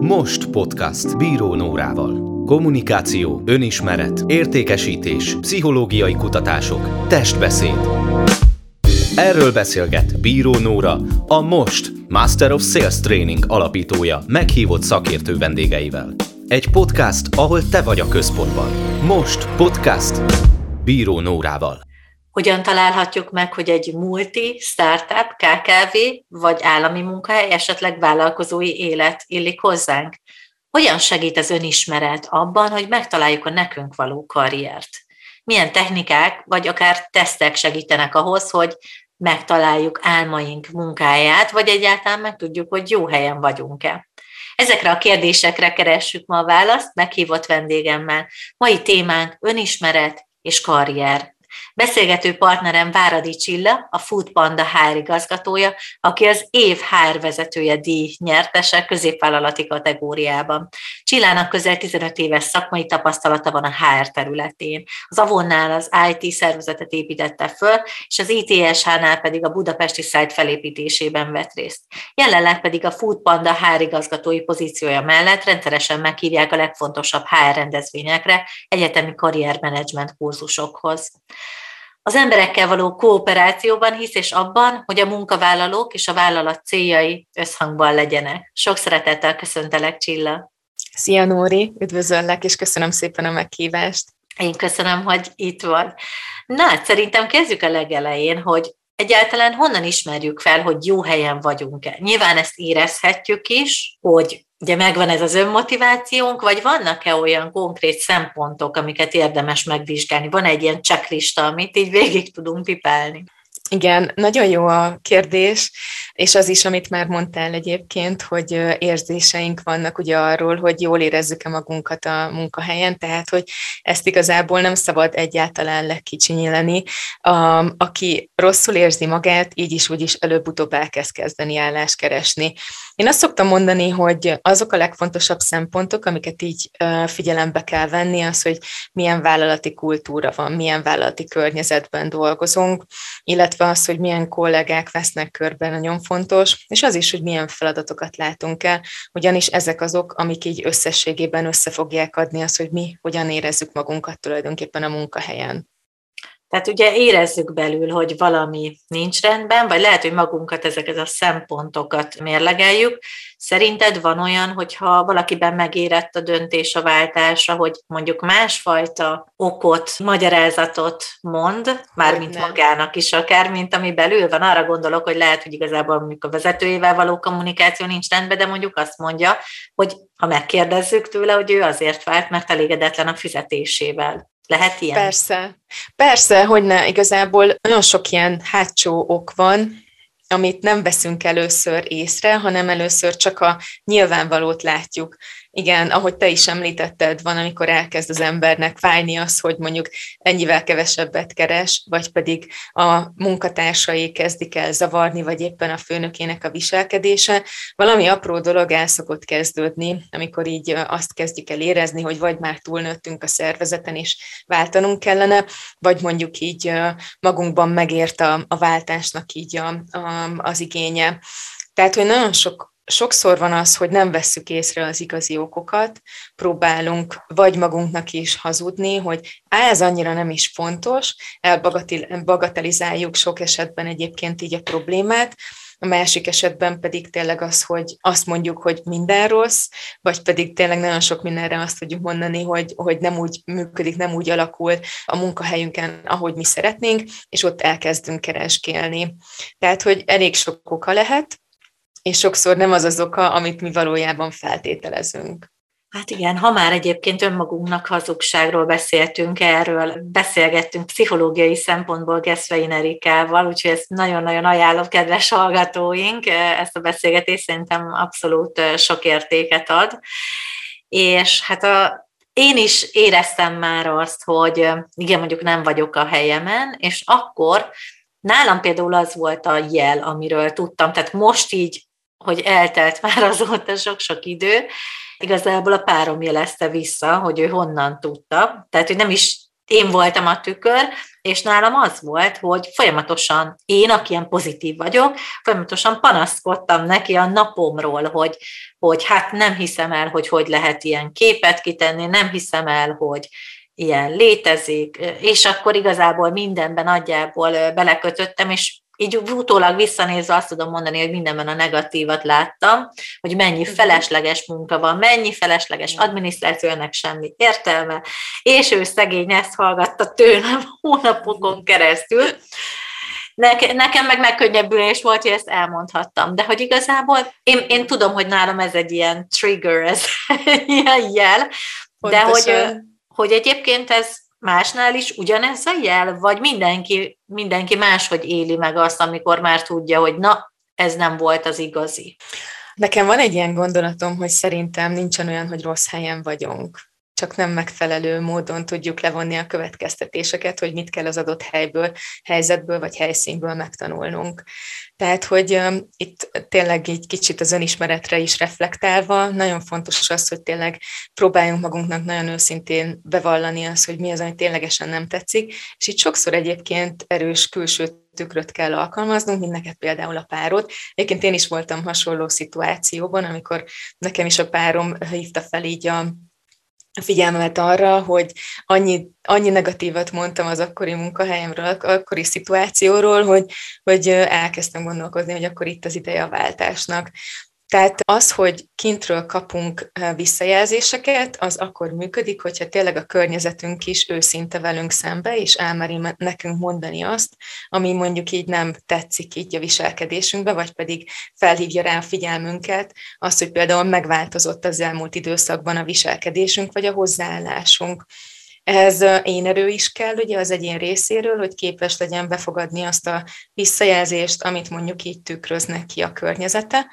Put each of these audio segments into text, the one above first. Most Podcast Bíró Nórával. Kommunikáció, önismeret, értékesítés, pszichológiai kutatások, testbeszéd. Erről beszélget Bíró Nóra, a Most Master of Sales Training alapítója meghívott szakértő vendégeivel. Egy podcast, ahol te vagy a központban. Most Podcast Bíró Nórával. Hogyan találhatjuk meg, hogy egy multi, startup, KKV vagy állami munkahely, esetleg vállalkozói élet illik hozzánk? Hogyan segít az önismeret abban, hogy megtaláljuk a nekünk való karriert? Milyen technikák vagy akár tesztek segítenek ahhoz, hogy megtaláljuk álmaink munkáját, vagy egyáltalán megtudjuk, hogy jó helyen vagyunk-e? Ezekre a kérdésekre keressük ma a választ meghívott vendégemmel. Mai témánk önismeret és karrier. Beszélgető partnerem Váradi Csilla, a Foodpanda HR igazgatója, aki az év HR vezetője díj nyertese középvállalati kategóriában. Csillának közel 15 éves szakmai tapasztalata van a HR területén. Az Avonnál az IT szervezetet építette föl, és az ITSH-nál pedig a budapesti site felépítésében vett részt. Jelenleg pedig a Foodpanda HR igazgatói pozíciója mellett rendszeresen meghívják a legfontosabb HR rendezvényekre, egyetemi karriermenedzsment kurzusokhoz. Az emberekkel való kooperációban hisz és abban, hogy a munkavállalók és a vállalat céljai összhangban legyenek. Sok szeretettel köszöntelek, Csilla! Szia, Nóri! Üdvözöllek, és köszönöm szépen a meghívást! Én köszönöm, hogy itt vagy. Na, szerintem kezdjük a legelején, hogy egyáltalán honnan ismerjük fel, hogy jó helyen vagyunk-e? Nyilván ezt érezhetjük is, hogy ugye megvan ez az önmotivációnk, vagy vannak-e olyan konkrét szempontok, amiket érdemes megvizsgálni? Van egy ilyen checklista, amit így végig tudunk pipálni? Igen, nagyon jó a kérdés, és az is, amit már mondtál egyébként, hogy érzéseink vannak ugye arról, hogy jól érezzük-e magunkat a munkahelyen, tehát hogy ezt igazából nem szabad egyáltalán lekicsinyelni. Aki rosszul érzi magát, így is úgyis előbb-utóbb elkezd kezdeni állást keresni. Én azt szoktam mondani, hogy azok a legfontosabb szempontok, amiket így figyelembe kell venni, az, hogy milyen vállalati kultúra van, milyen vállalati környezetben dolgozunk, illetve az, hogy milyen kollégák vesznek körben, nagyon fontos, és az is, hogy milyen feladatokat látunk el, ugyanis ezek azok, amik így összességében össze fogják adni azt, hogy mi hogyan érezzük magunkat tulajdonképpen a munkahelyen. Tehát ugye érezzük belül, hogy valami nincs rendben, vagy lehet, hogy magunkat ezeket a szempontokat mérlegeljük. Szerinted van olyan, hogyha valakiben megérett a döntés, a váltása, hogy mondjuk másfajta okot, magyarázatot mond, mármint magának is akár, mint ami belül van, arra gondolok, hogy lehet, hogy igazából mondjuk a vezetőjével való kommunikáció nincs rendben, de mondjuk azt mondja, hogy ha megkérdezzük tőle, hogy ő azért vált, mert elégedetlen a fizetésével. Lehet ilyen? Persze, hogyne, igazából nagyon sok ilyen hátsó ok van, amit nem veszünk először észre, hanem először csak a nyilvánvalót látjuk. Igen, ahogy te is említetted, van, amikor elkezd az embernek fájni az, hogy mondjuk ennyivel kevesebbet keres, vagy pedig a munkatársai kezdik el zavarni, vagy éppen a főnökének a viselkedése. Valami apró dolog el szokott kezdődni, amikor így azt kezdjük el érezni, hogy vagy már túlnőttünk a szervezeten, és váltanunk kellene, vagy mondjuk így magunkban megért a váltásnak így az igénye. Tehát, hogy nagyon sokszor van az, hogy nem vesszük észre az igazi okokat, próbálunk vagy magunknak is hazudni, hogy ez annyira nem is fontos, elbagatelizáljuk sok esetben egyébként így a problémát, a másik esetben pedig tényleg az, hogy azt mondjuk, hogy minden rossz, vagy pedig tényleg nagyon sok mindenre azt tudjuk mondani, hogy nem úgy működik, nem úgy alakul a munkahelyünkön, ahogy mi szeretnénk, és ott elkezdünk keresgélni. Tehát, hogy elég sok oka lehet, és sokszor nem az az oka, amit mi valójában feltételezünk. Hát igen, ha már egyébként önmagunknak hazugságról beszéltünk, erről beszélgettünk pszichológiai szempontból Geszvein Erikával, úgyhogy ezt nagyon-nagyon ajánlom, kedves hallgatóink, ezt a beszélgetést szerintem abszolút sok értéket ad. És hát én is éreztem már azt, hogy igen, mondjuk nem vagyok a helyemen, és akkor nálam például az volt a jel, amiről tudtam, tehát most így, hogy eltelt már azóta sok-sok idő, igazából a párom jelezte vissza, hogy ő honnan tudta, tehát hogy nem is én voltam a tükör, És nálam az volt, hogy folyamatosan én, aki ilyen pozitív vagyok, folyamatosan panaszkodtam neki a napomról, hogy hát nem hiszem el, hogy lehet ilyen képet kitenni, nem hiszem el, hogy ilyen létezik, és akkor igazából mindenben nagyjából belekötöttem, és így utólag visszanézve azt tudom mondani, hogy mindenben a negatívat láttam, hogy mennyi felesleges munka van, mennyi felesleges adminisztráció, ennek semmi értelme, és ő szegény ezt hallgatta tőlem hónapokon keresztül. Nekem meg megkönnyebbülés volt, hogy ezt elmondhattam, de hogy igazából én tudom, hogy nálam ez egy ilyen trigger, ez egy ilyen jel, de hogy egyébként ez másnál is ugyanez a jel, vagy mindenki máshogy éli meg azt, amikor már tudja, hogy na, ez nem volt az igazi. Nekem van egy ilyen gondolatom, hogy szerintem nincsen olyan, hogy rossz helyen vagyunk. Csak nem megfelelő módon tudjuk levonni a következtetéseket, hogy mit kell az adott helyből, helyzetből vagy helyszínből megtanulnunk. Tehát, hogy itt tényleg egy kicsit az önismeretre is reflektálva, nagyon fontos az, hogy tényleg próbáljunk magunknak nagyon őszintén bevallani azt, hogy mi az, ami ténylegesen nem tetszik, és itt sokszor egyébként erős külső tükröt kell alkalmaznunk, mint neked például a párod. Egyébként én is voltam hasonló szituációban, amikor nekem is a párom hívta fel így a figyelmet arra, hogy annyi negatívat mondtam az akkori munkahelyemről, akkori szituációról, hogy elkezdtem gondolkozni, hogy akkor itt az ideje a váltásnak. Tehát az, hogy kintről kapunk visszajelzéseket, az akkor működik, hogyha tényleg a környezetünk is őszinte velünk szembe, és elmeri nekünk mondani azt, ami mondjuk így nem tetszik így a viselkedésünkbe, vagy pedig felhívja rá a figyelmünket, azt, hogy például megváltozott az elmúlt időszakban a viselkedésünk, vagy a hozzáállásunk. Ehhez én erő is kell, ugye az egyén részéről, hogy képes legyen befogadni azt a visszajelzést, amit mondjuk így tükröznek ki a környezete.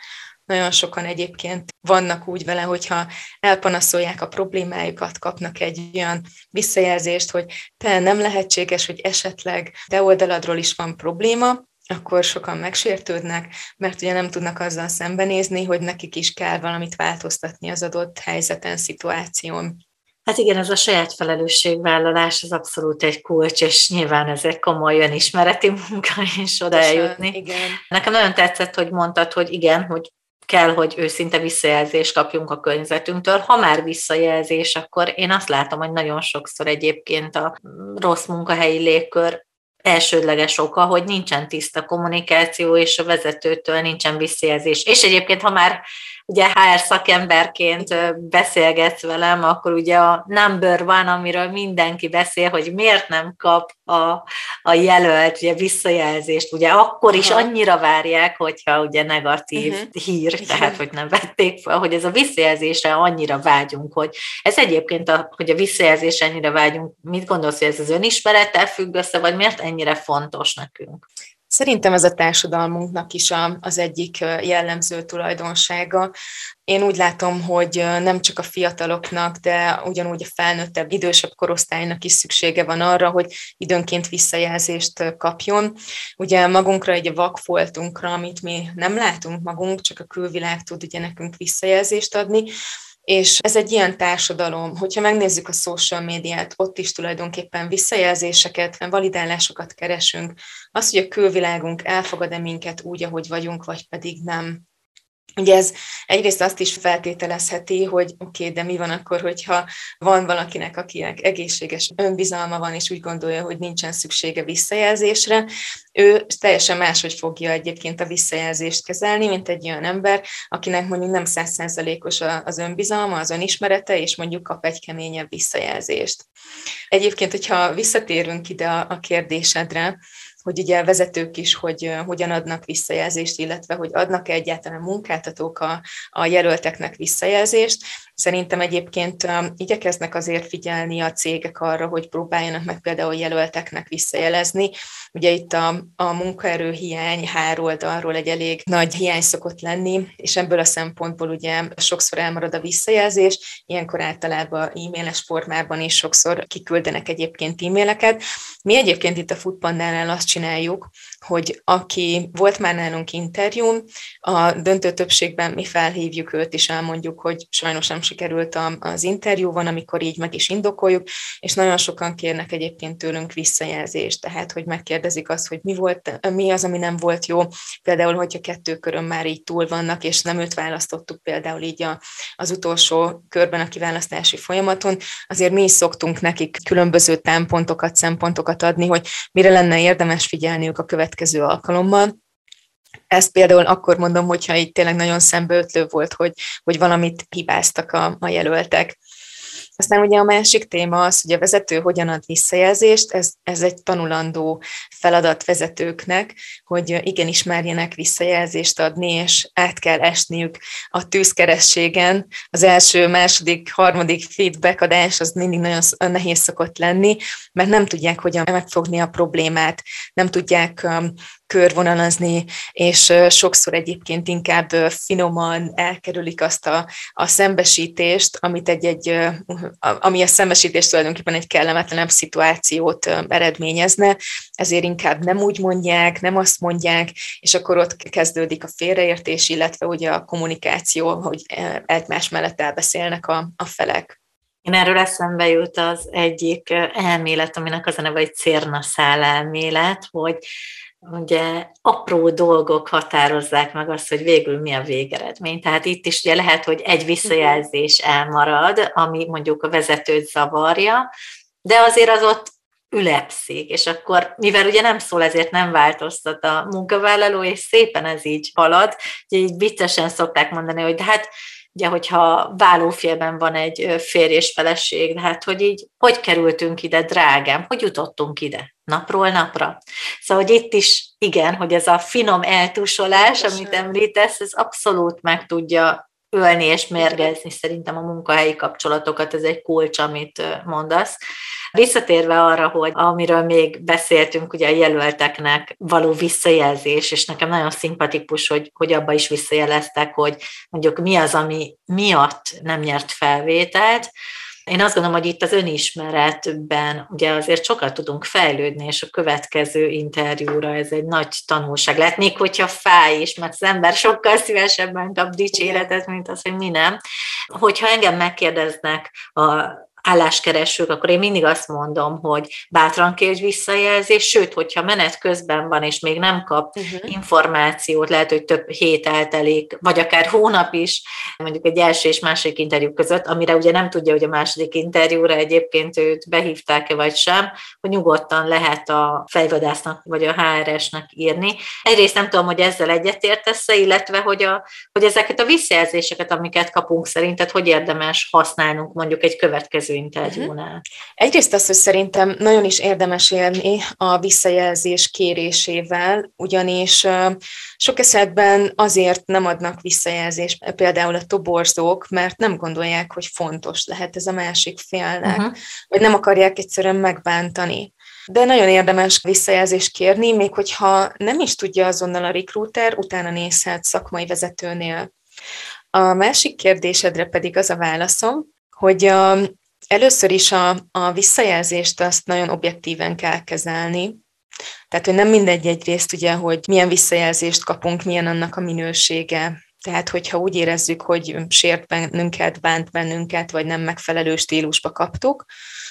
Nagyon sokan egyébként vannak úgy vele, hogyha elpanaszolják a problémájukat, kapnak egy olyan visszajelzést, hogy te nem lehetséges, hogy esetleg te oldaladról is van probléma, akkor sokan megsértődnek, mert ugye nem tudnak azzal szembenézni, hogy nekik is kell valamit változtatni az adott helyzeten, szituáción. Hát igen, ez a saját felelősségvállalás az abszolút egy kulcs, és nyilván ez egy komoly önismereti munka, és oda eljutni. Nekem nagyon tetszett, hogy mondtad, hogy igen, hogy kell, hogy őszinte visszajelzést kapjunk a környezetünktől. Ha már visszajelzés, akkor én azt látom, hogy nagyon sokszor egyébként a rossz munkahelyi légkör elsődleges oka, hogy nincsen tiszta kommunikáció, és a vezetőtől nincsen visszajelzés. És egyébként, ha már ugye HR szakemberként beszélgetsz velem, akkor ugye a number one, amiről mindenki beszél, hogy miért nem kap a jelölt ugye visszajelzést. Ugye akkor is annyira várják, hogyha ugye negatív hír, tehát hogy nem vették fel, hogy ez a visszajelzésre annyira vágyunk, hogy ez egyébként, hogy a visszajelzésre annyira vágyunk, mit gondolsz, hogy ez az önismerettel függ össze, vagy miért ennyire fontos nekünk? Szerintem ez a társadalmunknak is az egyik jellemző tulajdonsága. Én úgy látom, hogy nem csak a fiataloknak, de ugyanúgy a felnőttebb, idősebb korosztálynak is szüksége van arra, hogy időnként visszajelzést kapjon. Ugye magunkra, egy vakfoltunkra, amit mi nem látunk magunk, csak a külvilág tud ugye nekünk visszajelzést adni. És ez egy ilyen társadalom, hogyha megnézzük a social médiát, ott is tulajdonképpen visszajelzéseket, validálásokat keresünk. Az, hogy a külvilágunk elfogad-e minket úgy, ahogy vagyunk, vagy pedig nem. Ugye ez egyrészt azt is feltételezheti, hogy oké, de mi van akkor, hogyha van valakinek, akinek egészséges önbizalma van, és úgy gondolja, hogy nincsen szüksége visszajelzésre, ő teljesen máshogy fogja egyébként a visszajelzést kezelni, mint egy olyan ember, akinek mondjuk nem 100%-os az önbizalma, az önismerete, és mondjuk kap egy keményebb visszajelzést. Egyébként, hogyha visszatérünk ide a kérdésedre, hogy ugye a vezetők is, hogy hogyan adnak visszajelzést, illetve hogy adnak-e egyáltalán munkáltatók a jelölteknek visszajelzést. Szerintem egyébként igyekeznek azért figyelni a cégek arra, hogy próbáljanak meg például jelölteknek visszajelezni. Ugye itt a munkaerő hiány hároldalról egy elég nagy hiány szokott lenni, és ebből a szempontból ugye sokszor elmarad a visszajelzés, ilyenkor általában e-mailes formában is sokszor kiküldenek egyébként e-maileket. Mi egyébként itt a Foodpandánál azt csináljuk, hogy aki volt már nálunk interjún, a döntő többségben mi felhívjuk őt is, elmondjuk, hogy sajnos nem sikerült az interjú, van, amikor így meg is indokoljuk, és nagyon sokan kérnek egyébként tőlünk visszajelzést, tehát hogy megkérdezik azt, hogy mi az, ami nem volt jó, például, hogyha 2 körön már így túl vannak, és nem őt választottuk például így az utolsó körben a kiválasztási folyamaton, azért mi is szoktunk nekik különböző támpontokat, szempontokat adni, hogy mire lenne érdemes figyelniük a következő alkalommal. Ezt például akkor mondom, hogyha így tényleg nagyon szembeötlő volt, hogy valamit hibáztak a jelöltek. Aztán ugye a másik téma az, hogy a vezető hogyan ad visszajelzést, ez egy tanulandó feladat vezetőknek, hogy igenis merjenek visszajelzést adni, és át kell esniük a tűzkerességen. Az első, második, harmadik feedback adás az mindig nagyon nehéz szokott lenni, mert nem tudják hogyan megfogni a problémát, nem tudják körvonalazni, és sokszor egyébként inkább finoman elkerülik azt a szembesítést, amit ami a szembesítés tulajdonképpen egy kellemetlenebb szituációt eredményezne, ezért inkább nem úgy mondják, nem azt mondják, és akkor ott kezdődik a félreértés, illetve ugye a kommunikáció, hogy egymás mellett elbeszélnek a felek. Én erről eszembe jut az egyik elmélet, aminek az a neve, hogy cérnaszál elmélet, hogy ugye apró dolgok határozzák meg azt, hogy végül mi a végeredmény. Tehát itt is ugye lehet, hogy egy visszajelzés elmarad, ami mondjuk a vezetőt zavarja, de azért az ott ülepszik, és akkor, mivel ugye nem szól, ezért nem változtat a munkavállaló, és szépen ez így halad. Ugye így viccesen szokták mondani, hogy de hát ugye, hogyha válófélben van egy férj és feleség, de hát, hogy így, hogy kerültünk ide, drágám, hogy jutottunk ide, napról napra. Szóval, hogy itt is, igen, hogy ez a finom eltusolás, amit említesz, ez abszolút meg tudja ölni és mérgezni szerintem a munkahelyi kapcsolatokat, ez egy kulcs, amit mondasz. Visszatérve arra, hogy amiről még beszéltünk, ugye a jelölteknek való visszajelzés, és nekem nagyon szimpatikus, hogy abba is visszajeleztek, hogy mondjuk mi az, ami miatt nem nyert felvételt. Én azt gondolom, hogy itt az önismeretben ugye azért sokat tudunk fejlődni, és a következő interjúra ez egy nagy tanulság lehet, még hogyha fáj is, mert az ember sokkal szívesebben kap dicséretet, mint az, hogy mi nem. Hogyha engem megkérdeznek a álláskeresők, akkor én mindig azt mondom, hogy bátran kérj visszajelzést, sőt, hogyha menet közben van, és még nem kap információt, lehet, hogy több hét eltelik, vagy akár hónap is, mondjuk egy első és második interjú között, amire ugye nem tudja, hogy a második interjúra egyébként őt behívták-e vagy sem, hogy nyugodtan lehet a fejvadásznak, vagy a HR-esnek írni. Egyrészt nem tudom, hogy ezzel egyetértesz-e, illetve, hogy ezeket a visszajelzéseket, amiket kapunk szerinted, hogy érdemes használnunk mondjuk egy következő interjúnál. Egyrészt az, hogy szerintem nagyon is érdemes élni a visszajelzés kérésével, ugyanis sok esetben azért nem adnak visszajelzést például a toborzók, mert nem gondolják, hogy fontos lehet ez a másik félnek, vagy nem akarják egyszerűen megbántani. De nagyon érdemes visszajelzést kérni, még hogyha nem is tudja azonnal a rekrúter, utána nézhet szakmai vezetőnél. A másik kérdésedre pedig az a válaszom, hogy először is a visszajelzést azt nagyon objektíven kell kezelni. Tehát, hogy nem mindegy egyrészt, ugye, hogy milyen visszajelzést kapunk, milyen annak a minősége. Tehát, hogyha úgy érezzük, hogy sért bennünket, bánt bennünket, vagy nem megfelelő stílusba kaptuk,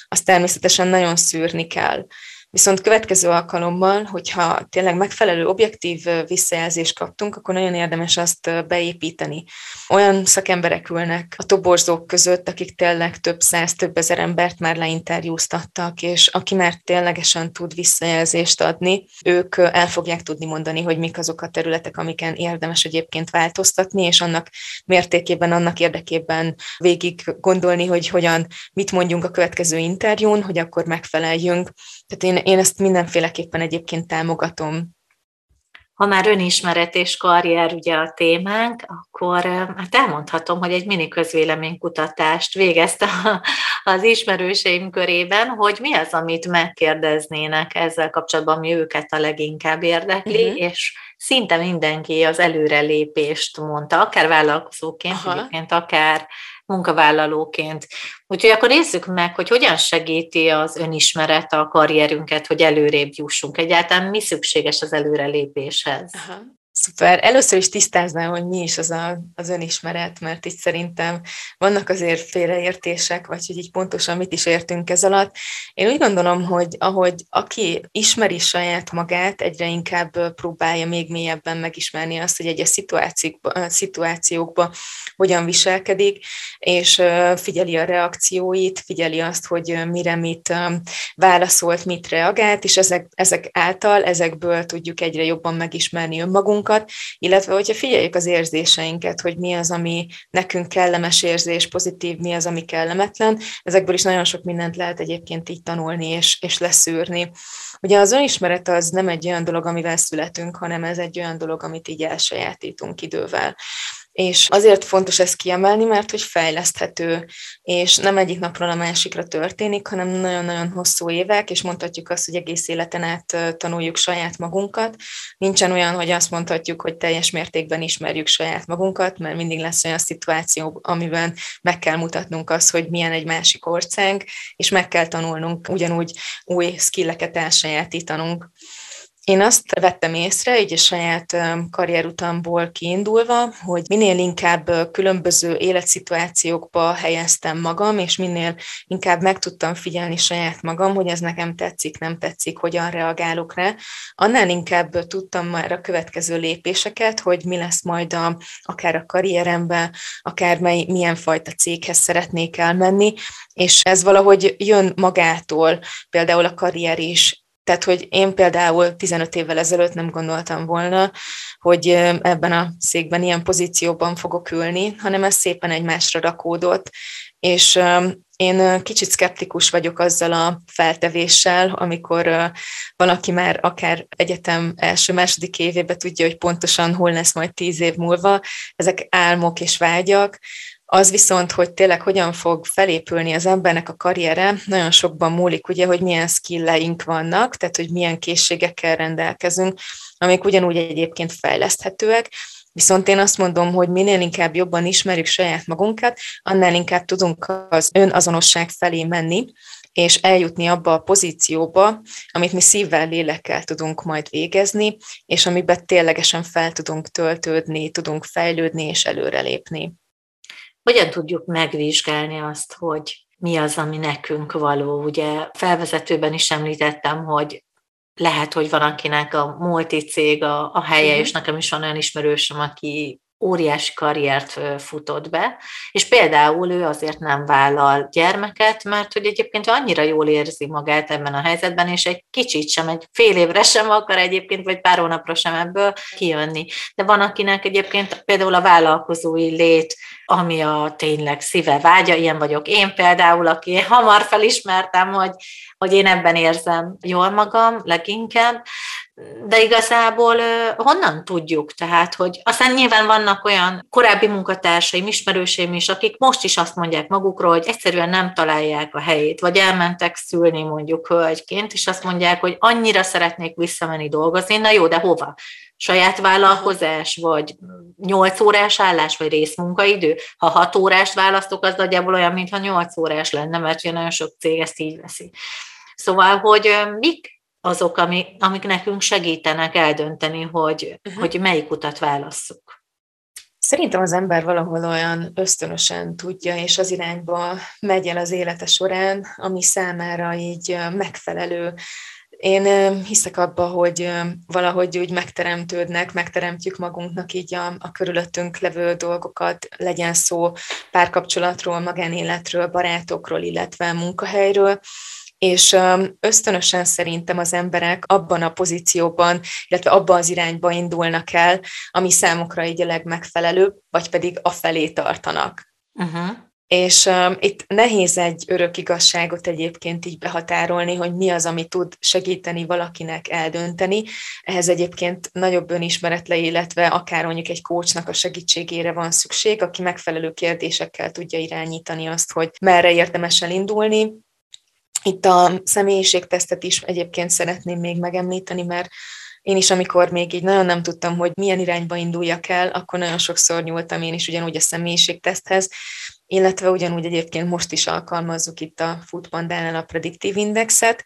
azt természetesen nagyon szűrni kell. Viszont következő alkalommal, hogyha tényleg megfelelő objektív visszajelzést kaptunk, akkor nagyon érdemes azt beépíteni. Olyan szakemberek ülnek a toborzók között, akik tényleg több száz, több ezer embert már leinterjúztattak, és aki már ténylegesen tud visszajelzést adni, ők el fogják tudni mondani, hogy mik azok a területek, amiken érdemes egyébként változtatni, és annak mértékében, annak érdekében végig gondolni, hogy hogyan, mit mondjunk a következő interjún, hogy akkor megfeleljünk. Tehát én ezt mindenféleképpen egyébként támogatom. Ha már önismeret és karrier ugye a témánk, akkor hát elmondhatom, hogy egy mini közvéleménykutatást végeztem az ismerőseim körében, hogy mi az, amit megkérdeznének ezzel kapcsolatban, ami őket a leginkább érdekli, és szinte mindenki az előrelépést mondta, akár vállalkozóként, egyébként akár munkavállalóként. Úgyhogy akkor nézzük meg, hogy hogyan segíti az önismeret a karrierünket, hogy előrébb jussunk. Egyáltalán mi szükséges az előrelépéshez? Aha. Szuper. Először is tisztáznám, hogy mi is az önismeret, mert így szerintem vannak azért félreértések, vagy hogy így pontosan mit is értünk ez alatt. Én úgy gondolom, hogy ahogy aki ismeri saját magát, egyre inkább próbálja még mélyebben megismerni azt, hogy egyes szituációkban hogyan viselkedik, és figyeli a reakcióit, figyeli azt, hogy mire mit válaszolt, mit reagált, és ezek által, ezekből tudjuk egyre jobban megismerni önmagunkat, illetve hogyha figyeljük az érzéseinket, hogy mi az, ami nekünk kellemes érzés, pozitív, mi az, ami kellemetlen, ezekből is nagyon sok mindent lehet egyébként így tanulni és leszűrni. Ugye az önismeret az nem egy olyan dolog, amivel születünk, hanem ez egy olyan dolog, amit így elsajátítunk idővel. És azért fontos ezt kiemelni, mert hogy fejleszthető, és nem egyik napról a másikra történik, hanem nagyon-nagyon hosszú évek, és mondhatjuk azt, hogy egész életen át tanuljuk saját magunkat. Nincsen olyan, hogy azt mondhatjuk, hogy teljes mértékben ismerjük saját magunkat, mert mindig lesz olyan szituáció, amiben meg kell mutatnunk azt, hogy milyen egy másik ország, és meg kell tanulnunk ugyanúgy új skilleket elsajátítanunk. Én azt vettem észre, így a saját karrierutamból kiindulva, hogy minél inkább különböző életszituációkba helyeztem magam, és minél inkább meg tudtam figyelni saját magam, hogy ez nekem tetszik, nem tetszik, hogyan reagálok rá, annál inkább tudtam már a következő lépéseket, hogy mi lesz majd akár a karrieremben, akár milyen fajta céghez szeretnék elmenni, és ez valahogy jön magától, például a karrier is. Tehát, hogy én például 15 évvel ezelőtt nem gondoltam volna, hogy ebben a székben, ilyen pozícióban fogok ülni, hanem ez szépen egymásra rakódott, és én kicsit szkeptikus vagyok azzal a feltevéssel, amikor valaki már akár egyetem első-második évében tudja, hogy pontosan hol lesz majd 10 év múlva, ezek álmok és vágyak. Az viszont, hogy tényleg hogyan fog felépülni az embernek a karriere, nagyon sokban múlik, ugye, hogy milyen skilleink vannak, tehát hogy milyen készségekkel rendelkezünk, amik ugyanúgy egyébként fejleszthetőek, viszont én azt mondom, hogy minél inkább jobban ismerjük saját magunkat, annál inkább tudunk az önazonosság felé menni, és eljutni abba a pozícióba, amit mi szívvel, lélekkel tudunk majd végezni, és amiben ténylegesen fel tudunk töltődni, tudunk fejlődni és előrelépni. Hogyan tudjuk megvizsgálni azt, hogy mi az, ami nekünk való? Ugye felvezetőben is említettem, hogy lehet, hogy van akinek a multicég a helye, és nekem is van olyan ismerősöm, aki óriási karriert futott be, és például ő azért nem vállal gyermeket, mert hogy egyébként annyira jól érzi magát ebben a helyzetben, és egy kicsit sem, egy fél évre sem akar egyébként, vagy pár hónapra sem ebből kijönni. De van, akinek egyébként például a vállalkozói lét, ami a tényleg szíve vágya, ilyen vagyok én például, aki hamar felismertem, hogy én ebben érzem jól magam leginkább, de igazából honnan tudjuk? Tehát, hogy aztán nyilván vannak olyan korábbi munkatársaim, ismerőseim is, akik most is azt mondják magukról, hogy egyszerűen nem találják a helyét, vagy elmentek szülni mondjuk hölgyként, és azt mondják, hogy annyira szeretnék visszamenni dolgozni, na jó, de hova? Saját vállalkozás, vagy 8 órás állás, vagy részmunkaidő? Ha 6 órást választok, az nagyjából olyan, mintha 8 órás lenne, mert nagyon sok cég ezt így veszi. Szóval, hogy mik azok, amik nekünk segítenek eldönteni, hogy melyik utat válasszuk? Szerintem az ember valahol olyan ösztönösen tudja, és az irányba megy el az élete során, ami számára így megfelelő. Én hiszek abba, hogy valahogy úgy megteremtjük magunknak így a körülöttünk levő dolgokat, legyen szó párkapcsolatról, magánéletről, barátokról, illetve munkahelyről, és ösztönösen szerintem az emberek abban a pozícióban, illetve abban az irányba indulnak el, ami számukra így a legmegfelelőbb, vagy pedig afelé tartanak. És itt nehéz egy örök igazságot egyébként így behatárolni, hogy mi az, ami tud segíteni valakinek eldönteni. Ehhez egyébként nagyobb önismeretre, illetve akár mondjuk egy coachnak a segítségére van szükség, aki megfelelő kérdésekkel tudja irányítani azt, hogy merre érdemes elindulni. Itt a személyiségtesztet is egyébként szeretném még megemlíteni, mert én is, amikor még így nagyon nem tudtam, hogy milyen irányba induljak el, akkor nagyon sokszor nyúltam én is ugyanúgy a személyiségteszthez, illetve ugyanúgy egyébként most is alkalmazzuk itt a Foodpandánál a Predictive Indexet,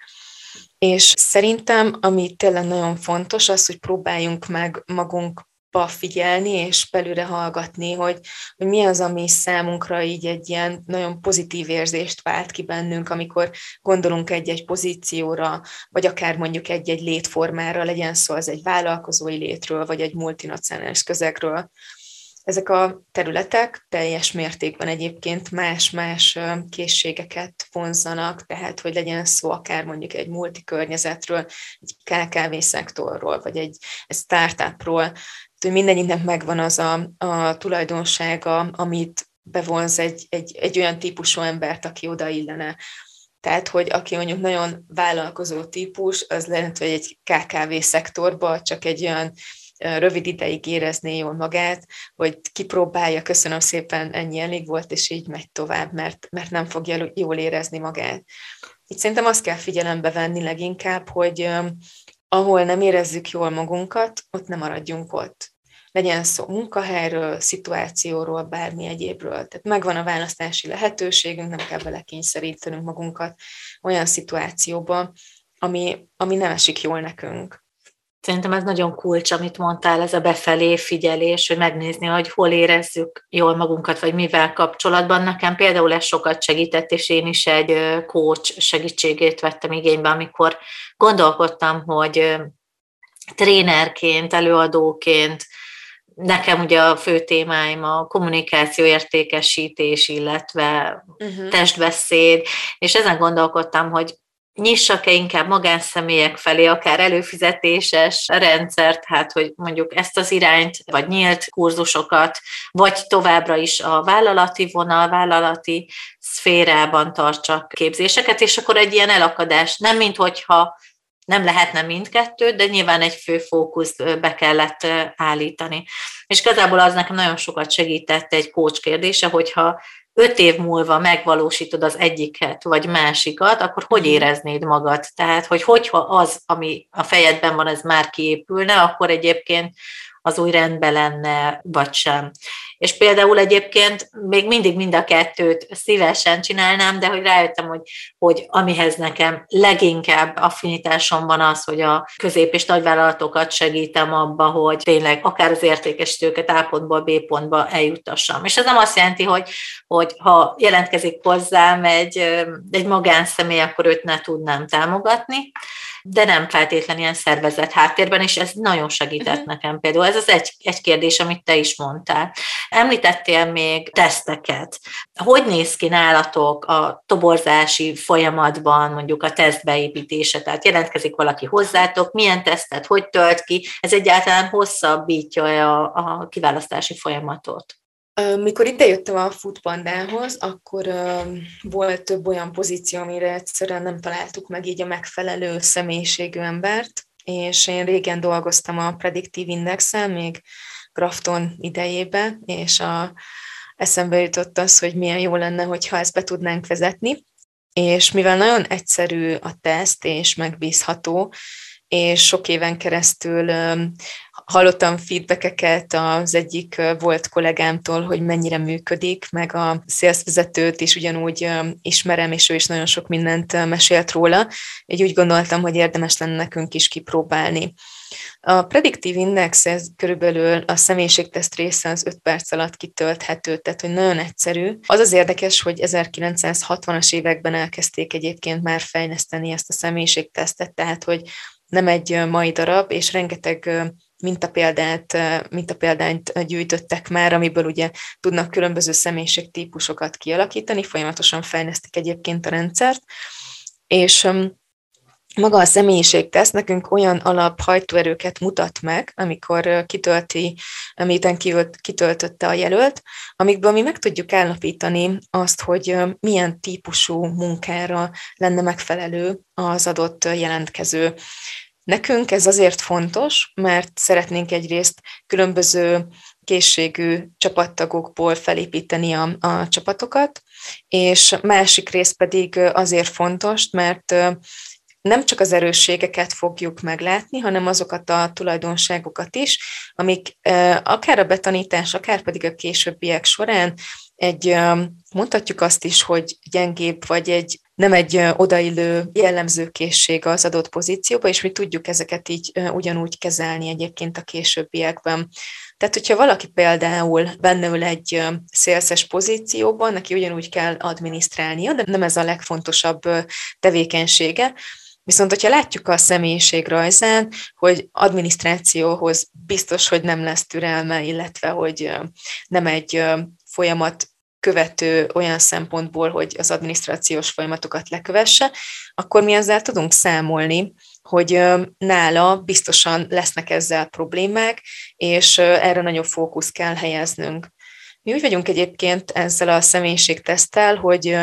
és szerintem, ami tényleg nagyon fontos, az, hogy próbáljunk meg magunkba figyelni, és belőle hallgatni, hogy mi az, ami számunkra így egy ilyen nagyon pozitív érzést vált ki bennünk, amikor gondolunk egy-egy pozícióra, vagy akár mondjuk egy-egy létformára, legyen szó az egy vállalkozói létről, vagy egy multinacionális közegről. Ezek a területek teljes mértékben egyébként más-más készségeket vonzanak, tehát hogy legyen szó akár mondjuk egy multikörnyezetről, egy KKV-szektorról, vagy egy startupról. Mindegyiknek megvan az a tulajdonsága, amit bevonz egy olyan típusú embert, aki oda illene. Tehát, hogy aki mondjuk nagyon vállalkozó típus, az lehet, hogy egy KKV-szektorban csak egy olyan rövid ideig érezné jól magát, hogy kipróbálja, köszönöm szépen, ennyi elég volt, és így megy tovább, mert nem fogja jól érezni magát. Itt szerintem azt kell figyelembe venni leginkább, hogy ahol nem érezzük jól magunkat, ott nem maradjunk ott. Legyen szó munkahelyről, szituációról, bármi egyébről. Tehát megvan a választási lehetőségünk, nem kell belekényszerítenünk magunkat olyan szituációba, ami nem esik jól nekünk. Szerintem ez nagyon kulcs, amit mondtál, ez a befelé figyelés, hogy megnézni, hogy hol érezzük jól magunkat, vagy mivel kapcsolatban. Nekem például ez sokat segített, és én is egy coach segítségét vettem igénybe, amikor gondolkodtam, hogy trénerként, előadóként, nekem ugye a fő témáim a kommunikáció értékesítés, illetve testbeszéd, és ezen gondolkodtam, hogy nyissak-e inkább magánszemélyek felé, akár előfizetéses rendszert, hát hogy mondjuk ezt az irányt, vagy nyílt kurzusokat, vagy továbbra is a vállalati vonal, vállalati szférában tartsak képzéseket, és akkor egy ilyen elakadás, nem minthogyha nem lehetne mindkettőt, de nyilván egy fő fókuszt be kellett állítani. És igazából az nekem nagyon sokat segített egy coach kérdése, hogyha 5 év múlva megvalósítod az egyiket, vagy másikat, akkor hogy éreznéd magad? Tehát, hogyha az, ami a fejedben van, ez már kiépülne, akkor egyébként az új rendben lenne, vagy sem. És például egyébként még mindig mind a kettőt szívesen csinálnám, de hogy rájöttem, hogy amihez nekem leginkább affinitásom van az, hogy a közép- és nagyvállalatokat segítem abba, hogy tényleg akár az értékesítőket A pontból B pontba eljutassam. És ez nem azt jelenti, hogy ha jelentkezik hozzám egy magánszemély, akkor őt ne tudnám támogatni, de nem feltétlenül ilyen szervezet háttérben, és ez nagyon segített nekem például. Ez az egy kérdés, amit te is mondtál. Említettél még teszteket. Hogy néz ki nálatok a toborzási folyamatban, mondjuk a teszt beépítése? Tehát jelentkezik valaki hozzátok, milyen tesztet, hogy tölt ki? Ez egyáltalán hosszabbítja a kiválasztási folyamatot? Mikor idejöttem a Foodpandához, akkor volt több olyan pozíció, amire egyszerűen nem találtuk meg így a megfelelő személyiségű embert, és én régen dolgoztam a Predictive Indexen, még Grafton idejében, és eszembe jutott az, hogy milyen jó lenne, hogyha ezt be tudnánk vezetni, és mivel nagyon egyszerű a teszt, és megbízható, és sok éven keresztül hallottam feedbackeket az egyik volt kollégámtól, hogy mennyire működik, meg a szélszvezetőt is ugyanúgy ismerem, és ő is nagyon sok mindent mesélt róla. Így úgy gondoltam, hogy érdemes lenne nekünk is kipróbálni. A Predictive Index, ez körülbelül a személyiségteszt része az 5 perc alatt kitölthető, tehát hogy nagyon egyszerű. Az az érdekes, hogy 1960-as években elkezdték egyébként már fejleszteni ezt a személyiségtesztet, tehát hogy nem egy mai darab, és rengeteg mintapéldányt gyűjtöttek már, amiből ugye tudnak különböző személyiségtípusokat kialakítani, folyamatosan fejlesztik egyébként a rendszert, és maga a személyiségteszt nekünk olyan alaphajtóerőket mutat meg, amikor kitölti, miután kitöltötte a jelölt, amikből mi meg tudjuk állapítani azt, hogy milyen típusú munkára lenne megfelelő az adott jelentkező. Nekünk ez azért fontos, mert szeretnénk egyrészt különböző készségű csapattagokból felépíteni a csapatokat, és másik rész pedig azért fontos, mert nem csak az erősségeket fogjuk meglátni, hanem azokat a tulajdonságokat is, amik akár a betanítás, akár pedig a későbbiek során egy, mondhatjuk azt is, hogy gyengébb, vagy egy nem egy odaillő jellemzőkészség az adott pozícióba, és mi tudjuk ezeket így ugyanúgy kezelni egyébként a későbbiekben. Tehát, hogyha valaki például benne ül egy szélszes pozícióban, neki ugyanúgy kell adminisztrálnia, de nem ez a legfontosabb tevékenysége. Viszont, hogyha látjuk a személyiségrajzán, hogy adminisztrációhoz biztos, hogy nem lesz türelme, illetve, hogy nem egy folyamat követő olyan szempontból, hogy az adminisztrációs folyamatokat lekövesse, akkor mi ezzel tudunk számolni, hogy nála biztosan lesznek ezzel problémák, és erre nagyobb fókusz kell helyeznünk. Mi úgy vagyunk egyébként ezzel a személyiségteszttel, hogy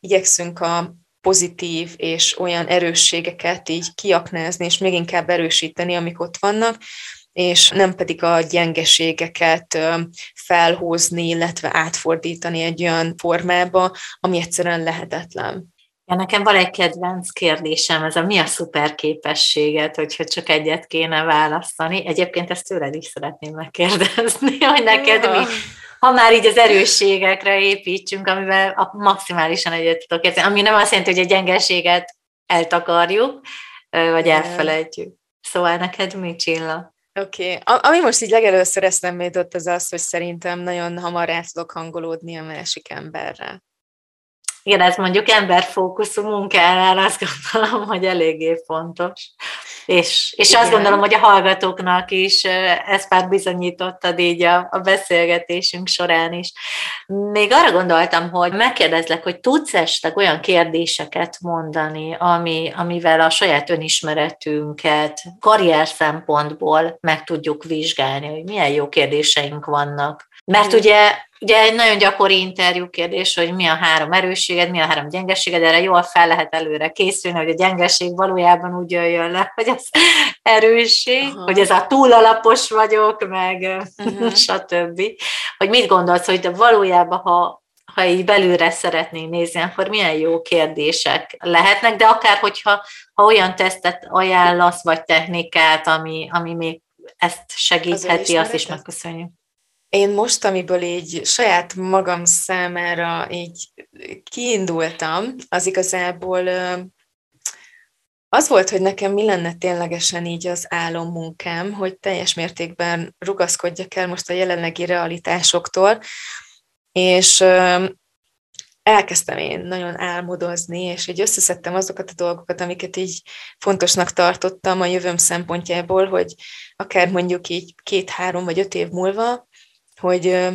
igyekszünk a pozitív és olyan erősségeket így kiaknázni, és még inkább erősíteni, amik ott vannak, és nem pedig a gyengeségeket felhúzni, illetve átfordítani egy olyan formába, ami egyszerűen lehetetlen. Ja, nekem van egy kedvenc kérdésem, ez a mi a szuperképességed, hogyha csak egyet kéne választani. Egyébként ezt tőled is szeretném megkérdezni, hogy neked mi, ha már így az erősségekre építsünk, amivel maximálisan egyet tudok érteni, ami nem azt jelenti, hogy a gyengeséget eltakarjuk, vagy elfelejtjük. Szóval neked mi, Csilla? Oké. Ami most így legelőször eszembe jutott, az az, hogy szerintem nagyon hamar rá tudok hangolódni a másik emberre. Igen, ez mondjuk emberfókuszú munkára, azt gondolom, hogy eléggé fontos. És azt gondolom, hogy a hallgatóknak is ezt már bizonyítottad így a beszélgetésünk során is. Még arra gondoltam, hogy megkérdezlek, hogy tudsz esetleg olyan kérdéseket mondani, amivel a saját önismeretünket karrier szempontból meg tudjuk vizsgálni, hogy milyen jó kérdéseink vannak. Mert ugye egy nagyon gyakori interjú kérdés, hogy mi a három erősséged, mi a három gyengeséged, erre jól fel lehet előre készülni, hogy a gyengeség valójában úgy jöjjön le, hogy az erősség, hogy ez a túlalapos vagyok, meg stb. Hogy mit gondolsz, hogy de valójában, ha így belülre szeretnénk nézni, akkor milyen jó kérdések lehetnek, de akár, hogyha olyan tesztet ajánlasz, vagy technikát, ami még ezt segítheti, azt is megköszönjük. Én most, amiből így saját magam számára így kiindultam, az igazából az volt, hogy nekem mi lenne ténylegesen így az álommunkám, hogy teljes mértékben rugaszkodjak el most a jelenlegi realitásoktól, és elkezdtem én nagyon álmodozni, és így összeszedtem azokat a dolgokat, amiket így fontosnak tartottam a jövőm szempontjából, hogy akár mondjuk így 2, 3 vagy 5 év múlva, hogy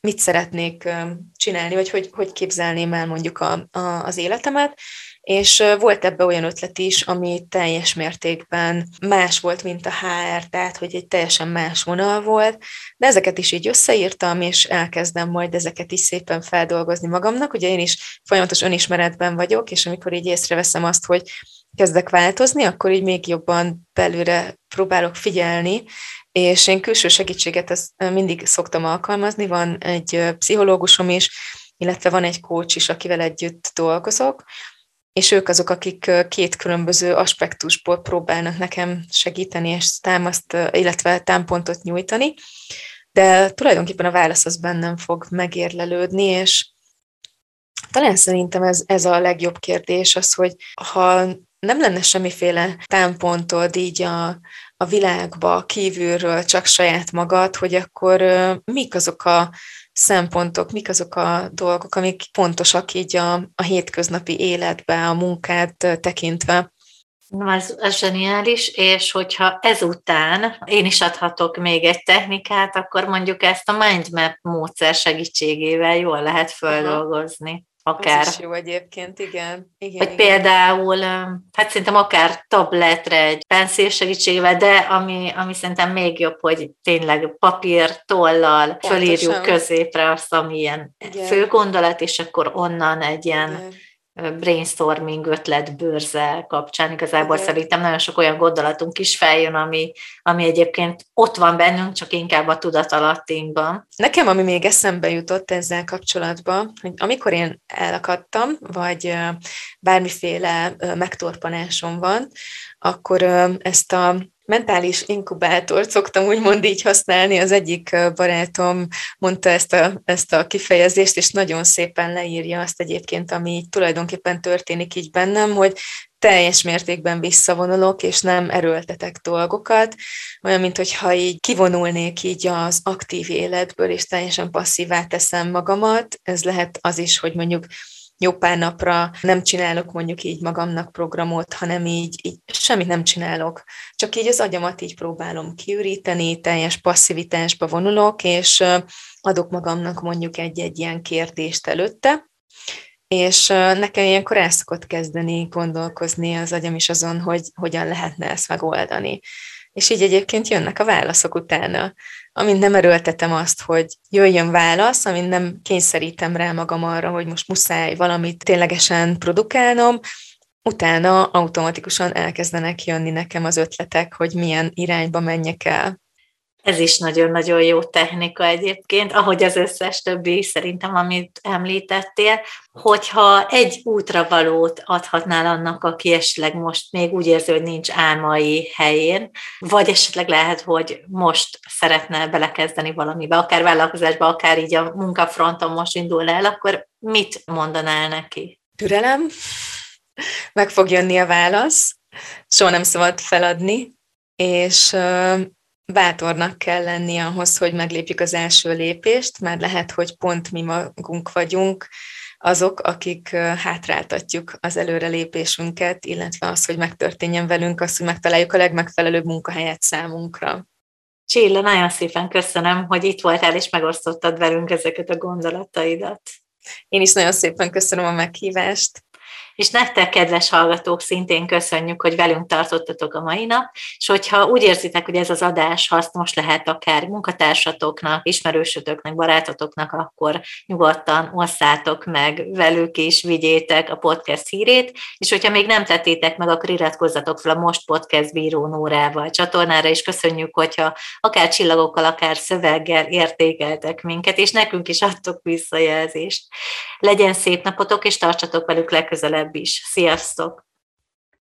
mit szeretnék csinálni, vagy hogy képzelném el mondjuk az életemet, és volt ebbe olyan ötlet is, ami teljes mértékben más volt, mint a HR, tehát hogy egy teljesen más vonal volt, de ezeket is így összeírtam, és elkezdem majd ezeket is szépen feldolgozni magamnak, ugye én is folyamatos önismeretben vagyok, és amikor így észreveszem azt, hogy kezdek változni, akkor így még jobban belülre próbálok figyelni, és én külső segítséget ezt mindig szoktam alkalmazni, van egy pszichológusom is, illetve van egy coach is, akivel együtt dolgozok, és ők azok, akik 2 különböző aspektusból próbálnak nekem segíteni, és támpontot nyújtani, de tulajdonképpen a válasz az bennem fog megérlelődni, és talán szerintem ez a legjobb kérdés az, hogy ha nem lenne semmiféle támpontod így a világba, kívülről, csak saját magad, hogy akkor mik azok a szempontok, mik azok a dolgok, amik fontosak így a hétköznapi életbe, a munkát tekintve. Na, ez zseniális, és hogyha ezután én is adhatok még egy technikát, akkor mondjuk ezt a mindmap módszer segítségével jól lehet feldolgozni. Akár. Ez is jó egyébként, igen. Vagy például, hát szerintem akár tabletre, egy penszél segítségével, de ami szerintem még jobb, hogy tényleg papír, tollal fölírjuk középre azt, ami ilyen fő gondolat, és akkor onnan egy ilyen brainstorming ötletbőrze kapcsán. Igazából szerintem nagyon sok olyan gondolatunk is feljön, ami egyébként ott van bennünk, csak inkább a tudatalattinkban. Nekem, ami még eszembe jutott ezzel kapcsolatban, hogy amikor én elakadtam, vagy bármiféle megtorpanásom van, akkor ezt a mentális inkubátort szoktam úgymond így használni. Az egyik barátom mondta ezt a kifejezést, és nagyon szépen leírja azt egyébként, ami így tulajdonképpen történik így bennem, hogy teljes mértékben visszavonulok, és nem erőltetek dolgokat, olyan, mintha így kivonulnék így az aktív életből, és teljesen passzívá teszem magamat. Ez lehet az is, hogy mondjuk jó pár napra nem csinálok mondjuk így magamnak programot, hanem így semmit nem csinálok. Csak így az agyamat így próbálom kiüríteni, teljes passzivitásba vonulok, és adok magamnak mondjuk egy-egy ilyen kérdést előtte, és nekem ilyenkor el szokott kezdeni gondolkozni az agyam is azon, hogy hogyan lehetne ezt megoldani. És így egyébként jönnek a válaszok utána, amint nem erőltetem azt, hogy jöjjön válasz, amint nem kényszerítem rá magam arra, hogy most muszáj valamit ténylegesen produkálnom, utána automatikusan elkezdenek jönni nekem az ötletek, hogy milyen irányba menjek el. Ez is nagyon-nagyon jó technika egyébként, ahogy az összes többi szerintem, amit említettél, hogyha egy útra valót adhatnál annak, aki esetleg most még úgy érzi, hogy nincs álmai helyén, vagy esetleg lehet, hogy most szeretne belekezdeni valamibe, akár vállalkozásba, akár így a munkafronton most indul el, akkor mit mondanál neki? Türelem, meg fog jönni a válasz, soha nem szabad feladni, és bátornak kell lenni ahhoz, hogy meglépjük az első lépést, mert lehet, hogy pont mi magunk vagyunk azok, akik hátráltatjuk az előrelépésünket, illetve az, hogy megtörténjen velünk, az, hogy megtaláljuk a legmegfelelőbb munkahelyet számunkra. Csilla, nagyon szépen köszönöm, hogy itt voltál és megosztottad velünk ezeket a gondolataidat. Én is nagyon szépen köszönöm a meghívást. És nektek, kedves hallgatók, szintén köszönjük, hogy velünk tartottatok a mai nap, és hogyha úgy érzitek, hogy ez az adás hasznos lehet akár munkatársatoknak, ismerősötöknek, barátotoknak, akkor nyugodtan osszátok meg velük is, vigyétek a podcast hírét, és hogyha még nem tettétek meg, akkor iratkozzatok fel a Most Podcast Bíró Nórával csatornára, és köszönjük, hogyha akár csillagokkal, akár szöveggel értékeltek minket, és nekünk is adtok visszajelzést. Legyen szép napotok, és tartsatok velük legközelebb is. Sziasztok!